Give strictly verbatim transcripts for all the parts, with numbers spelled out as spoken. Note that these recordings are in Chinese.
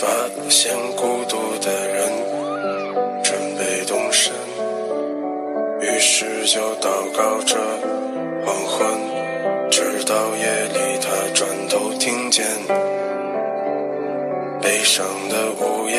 发现孤独的人准备动身，于是就祷告着黄昏，直到夜里他转头听见悲伤的午夜。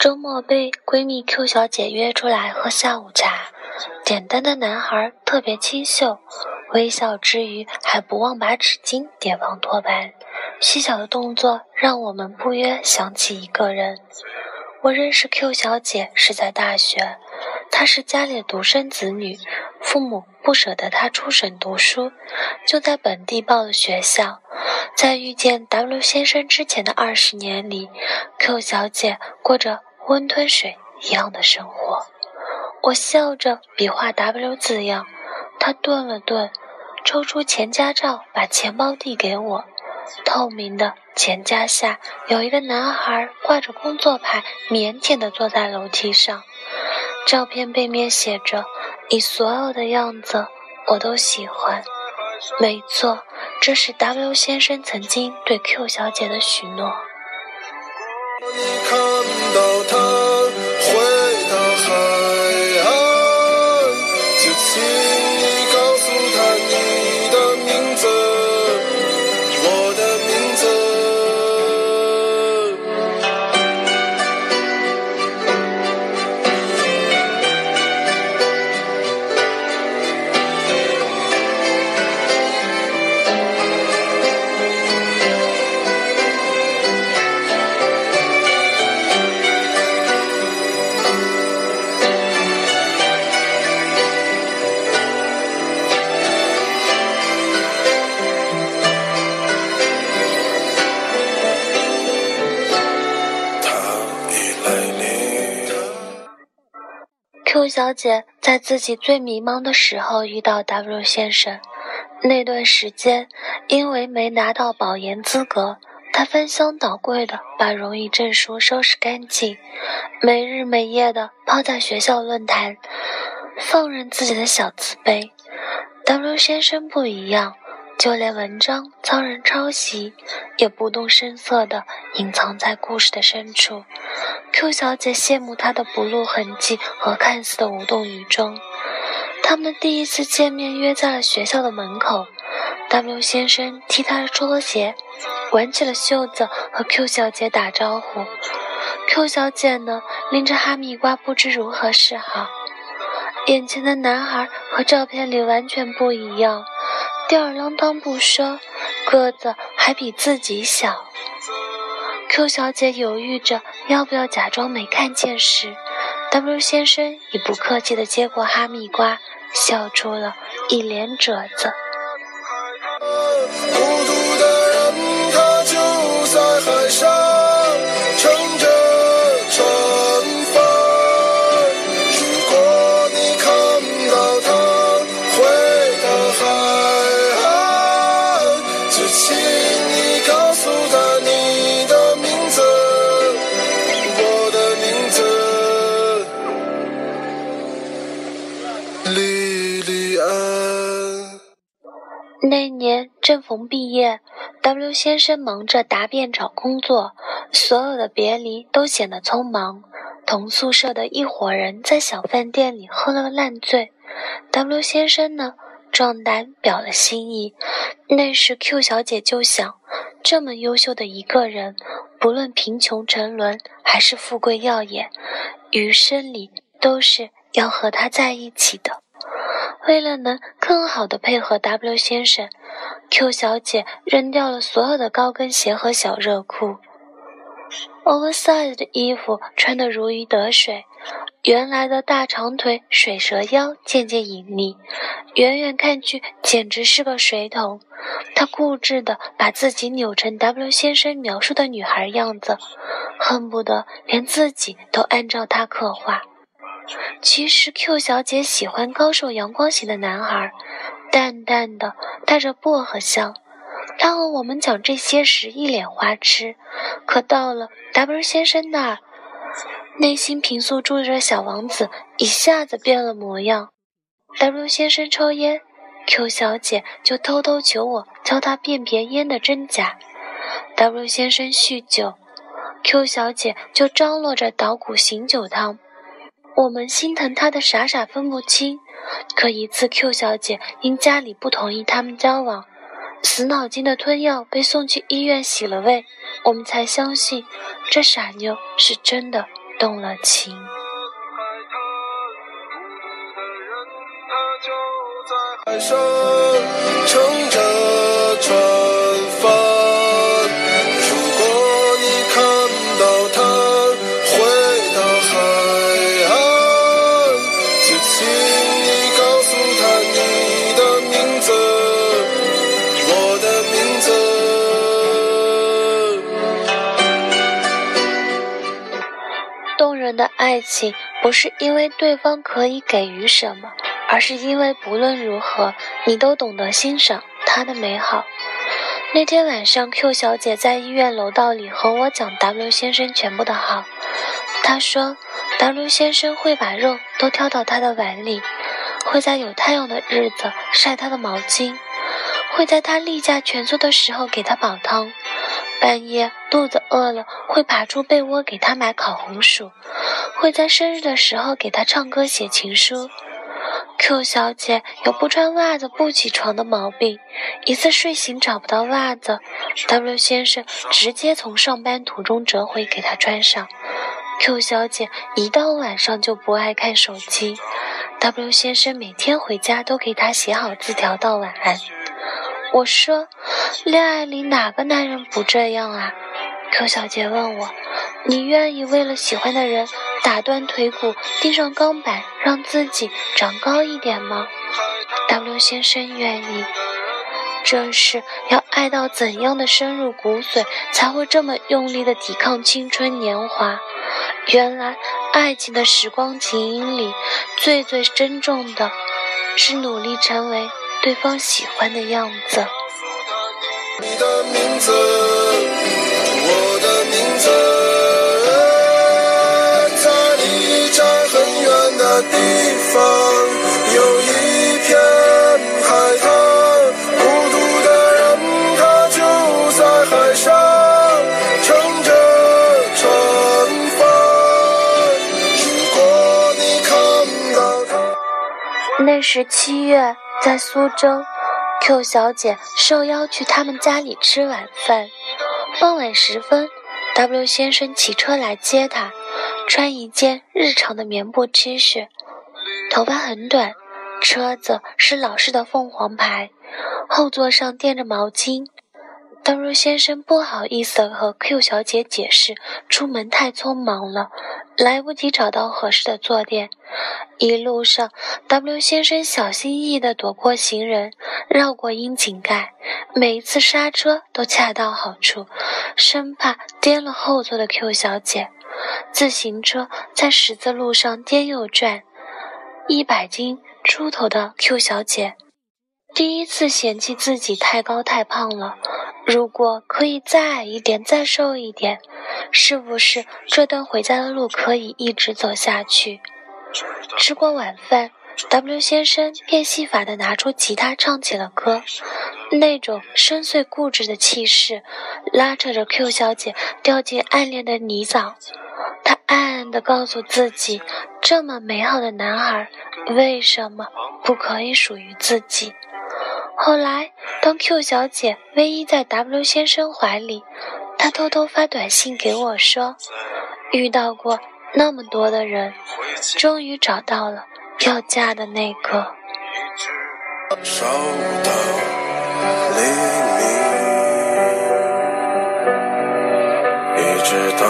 周末被闺蜜 Q 小姐约出来喝下午茶，简单的男孩特别清秀，微笑之余还不忘把纸巾叠放托盘，细小的动作让我们不约想起一个人。我认识 Q 小姐是在大学，她是家里的独生子女，父母不舍得她出省读书，就在本地报了学校。在遇见 W 先生之前的二十年里， Q 小姐过着温吞水一样的生活。我笑着比划 W 字样，他顿了顿，抽出钱夹照，把钱包递给我。透明的钱夹下有一个男孩挂着工作牌，腼腆地坐在楼梯上。照片背面写着：“你所有的样子我都喜欢。”没错，这是 W 先生曾经对 Q 小姐的许诺。看到他回到海岸，就请Q 小姐在自己最迷茫的时候遇到 W 先生，那段时间因为没拿到保研资格，她翻箱倒柜的把荣誉证书收拾干净，没日没夜的泡在学校论坛，放任自己的小自卑。 W 先生不一样，就连文章遭人抄袭也不动声色地隐藏在故事的深处。 Q 小姐羡慕他的不露痕迹和看似的无动于衷。他们第一次见面约在了学校的门口， W 先生踢她的拖鞋，挽起了袖子和 Q 小姐打招呼。 Q 小姐呢，拎着哈密瓜不知如何是好。眼前的男孩和照片里完全不一样，吊儿郎当不说，个子还比自己小。 Q 小姐犹豫着要不要假装没看见时， W 先生已不客气地接过哈密瓜，笑出了一脸褶子。孤独的人，他就在海上撑着船帆。如果你看到他回到海岸，就请你告诉他你的名字，我的名字莉莉安。那年正逢毕业， W 先生忙着答辩找工作，所有的别离都显得匆忙。同宿舍的一伙人在小饭店里喝了个烂醉， W 先生呢，壮胆表了心意。那时 Q 小姐就想，这么优秀的一个人，不论贫穷沉沦还是富贵耀眼，余生里都是要和他在一起的。为了能更好地配合 W 先生， Q 小姐扔掉了所有的高跟鞋和小热裤， oversize 的衣服穿得如鱼得水，原来的大长腿水蛇腰渐渐隐匿，远远看去简直是个水桶。她固执地把自己扭成 W 先生描述的女孩样子，恨不得连自己都按照她刻画。其实 Q 小姐喜欢高瘦阳光型的男孩，淡淡的带着薄荷香，他和我们讲这些时一脸花痴，可到了 W 先生那儿，内心平素住着小王子一下子变了模样。W 先生抽烟， Q 小姐就偷偷求我教她辨别烟的真假。W 先生酗酒， Q 小姐就张罗着捣鼓醒酒汤。我们心疼她的傻傻分不清，可一次 Q 小姐因家里不同意他们交往，死脑筋的吞药被送去医院洗了胃，我们才相信这傻妞是真的动了情。海上乘着船帆，如果你看到她回到海岸，就请你告诉她你的名字，我的名字。动人的爱情不是因为对方可以给予什么，而是因为不论如何你都懂得欣赏它的美好。那天晚上 Q 小姐在医院楼道里和我讲 W 先生全部的好，她说 W 先生会把肉都挑到他的碗里，会在有太阳的日子晒他的毛巾，会在他例假蜷缩的时候给他煲汤，半夜肚子饿了会爬出被窝给他买烤红薯，会在生日的时候给他唱歌写情书。Q 小姐有不穿袜子不起床的毛病，一次睡醒找不到袜子， W 先生直接从上班途中折回给她穿上。 Q 小姐一到晚上就不爱看手机， W 先生每天回家都给她写好字条道晚安。我说恋爱里哪个男人不这样啊？ Q 小姐问我，你愿意为了喜欢的人打断腿骨，钉上钢板，让自己长高一点吗？ W 先生愿意。这是要爱到怎样的深入骨髓才会这么用力的抵抗青春年华？原来爱情的时光情影里，最最珍重的是努力成为对方喜欢的样子。你的名字，我的名字，地方有一片海滩，孤独的人他就在海上乘着船帆，如果你看到他。那时七月，在苏州 ，Q 小姐受邀去他们家里吃晚饭。傍晚时分 ，W 先生骑车来接她。穿一件日常的棉布 T 恤，头发很短，车子是老式的凤凰牌，后座上垫着毛巾。W 先生不好意思地和 Q 小姐解释出门太匆忙了，来不及找到合适的坐垫。一路上 W 先生小心翼翼地躲过行人，绕过窨井盖，每一次刹车都恰到好处，生怕颠了后座的 Q 小姐。自行车在十字路上颠又转，一百斤出头的 Q 小姐第一次嫌弃自己太高太胖了，如果可以再矮一点再瘦一点，是不是这段回家的路可以一直走下去？吃过晚饭， W 先生便戏法地拿出吉他唱起了歌，那种深邃固执的气势拉扯着 Q 小姐掉进暗恋的泥沼。她暗暗地告诉自己，这么美好的男孩为什么不可以属于自己？后来当 Q 小姐偎依在 W 先生怀里，她偷偷发短信给我说，遇到过那么多的人，终于找到了要嫁的那个。收到黎明，一直到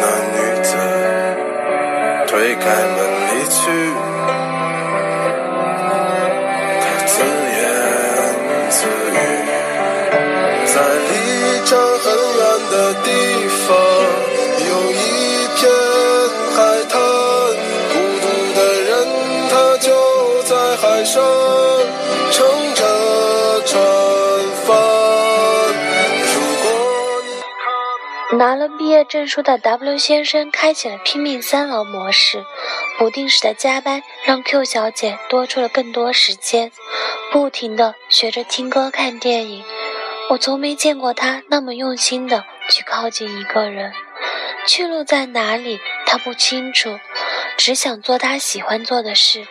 那女子推开门离去，她自言自语，在离这很远的地方。乘着船帆，证书的 W 先生开启了拼命三劳模式，不定时的加班让 Q 小姐多出了更多时间，不停地学着听歌看电影。我从没见过她那么用心地去靠近一个人，去路在哪里她不清楚，只想做她喜欢做的事，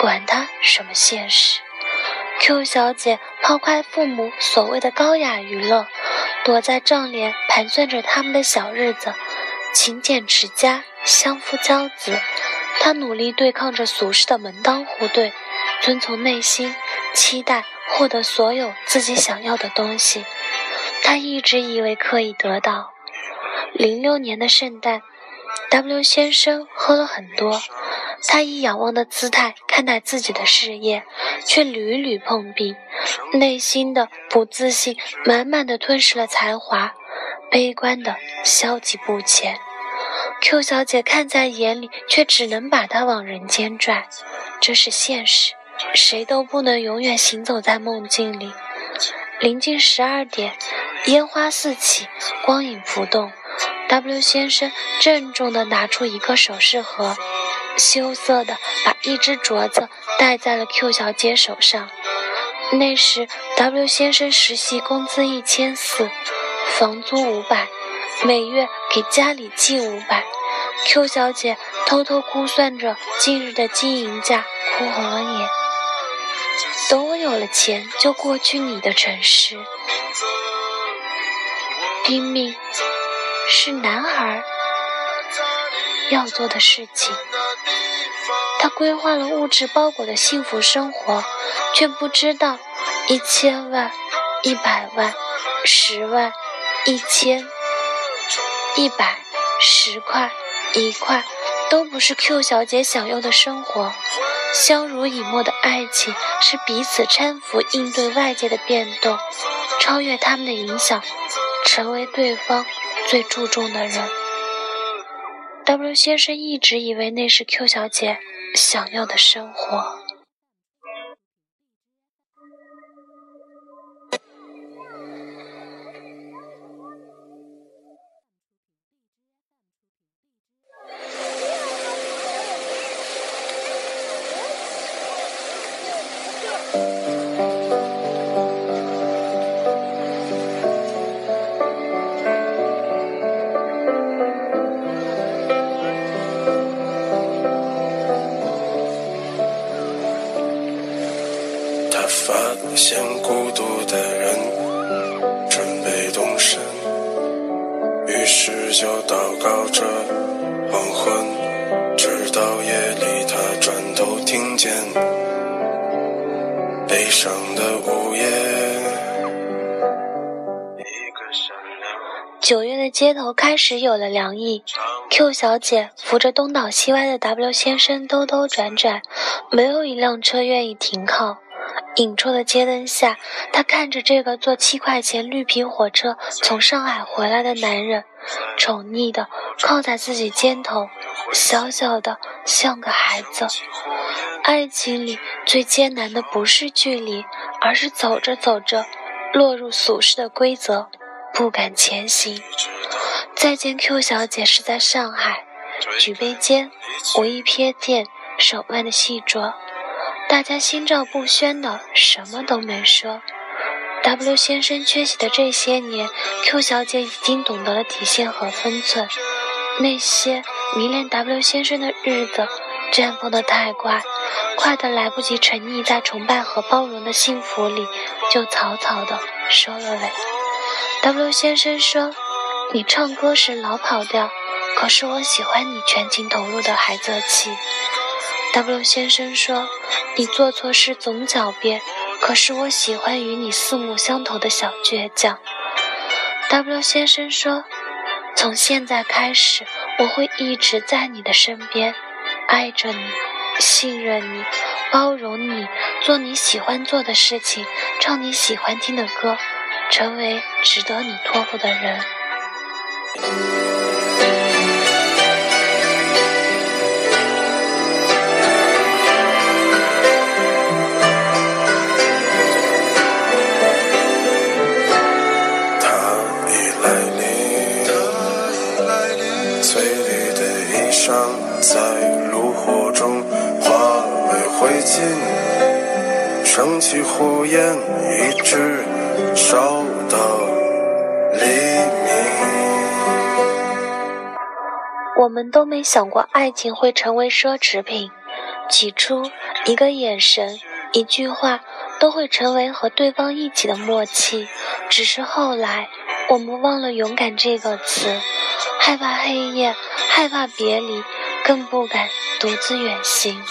管她什么现实。 Q 小姐抛开父母所谓的高雅娱乐，躲在帐帘盘算着他们的小日子，勤俭持家，相夫教子。她努力对抗着俗世的门当户对，遵从内心，期待获得所有自己想要的东西。她一直以为可以得到。零六年的圣诞 ，W 先生喝了很多。他以仰望的姿态看待自己的事业，却屡屡碰壁，内心的不自信满满的吞噬了才华，悲观的消极不前。Q 小姐看在眼里，却只能把他往人间拽，这是现实，谁都不能永远行走在梦境里。临近十二点，烟花四起，光影浮动。W 先生郑重地拿出一个首饰盒，羞涩地把一只镯子戴在了 Q 小姐手上。那时 W 先生实习工资一千四，房租五百，每月给家里寄五百。Q 小姐偷偷估算着近日的经营价，哭红了眼。等我有了钱，就过去你的城市。拼命是男孩要做的事情。他规划了物质包裹的幸福生活，却不知道一千万、一百万、十万、一千、一百、十块、一块，都不是 Q 小姐想要的生活。相濡以沫的爱情是彼此搀扶，应对外界的变动，超越他们的影响，成为对方最注重的人。W 先生一直以为那是 Q 小姐想要的生活。发现孤独的人准备动身，于是就祷告着黄昏，直到夜里他转头听见悲伤的午夜。九月的街头开始有了凉意， Q 小姐扶着东倒西歪的 W 先生兜兜转转，没有一辆车愿意停靠。影绰的街灯下，他看着这个坐七块钱绿皮火车从上海回来的男人，宠溺的靠在自己肩头，小小的像个孩子。爱情里最艰难的不是距离，而是走着走着落入俗世的规则，不敢前行。再见 Q 小姐是在上海，举杯间无意瞥见手腕的细镯，大家心照不宣的什么都没说。 W 先生缺席的这些年， Q 小姐已经懂得了底线和分寸。那些迷恋 W 先生的日子绽放得太快，快得来不及沉溺在崇拜和包容的幸福里，就草草的收了尾。 W 先生说，你唱歌时老跑调，可是我喜欢你全情投入的孩子气。W 先生说，你做错事总狡辩，可是我喜欢与你四目相投的小倔强。W 先生说，从现在开始，我会一直在你的身边，爱着你，信任你，包容你，做你喜欢做的事情，唱你喜欢听的歌，成为值得你托付的人。心，升起火焰，一直烧到黎明。我们都没想过爱情会成为奢侈品，起初一个眼神，一句话都会成为和对方一起的默契，只是后来我们忘了勇敢这个词，害怕黑夜，害怕别离，更不敢独自远行。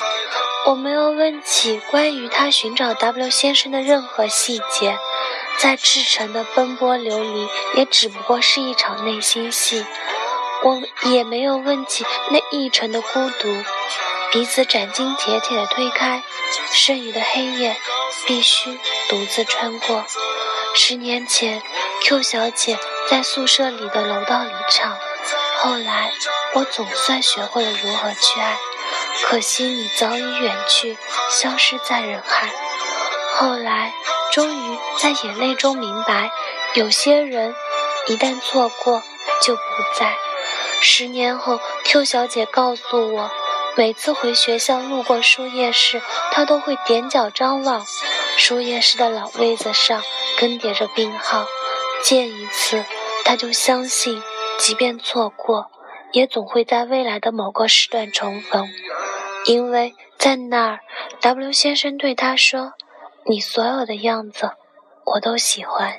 我没有问起关于他寻找 W 先生的任何细节，在赤诚的奔波流离也只不过是一场内心戏。我也没有问起那一程的孤独，彼此斩钉截铁地推开，剩余的黑夜必须独自穿过。十年前 Q 小姐在宿舍里的楼道里唱，后来我总算学会了如何去爱，可惜你早已远去，消失在人海。后来终于在眼泪中明白，有些人一旦错过就不在。十年后 Q 小姐告诉我，每次回学校路过书页室，她都会踮脚张望，书页室的老位子上更迭着病号，见一次她就相信，即便错过也总会在未来的某个时段重逢。因为在那儿 W 先生对她说，你所有的样子我都喜欢。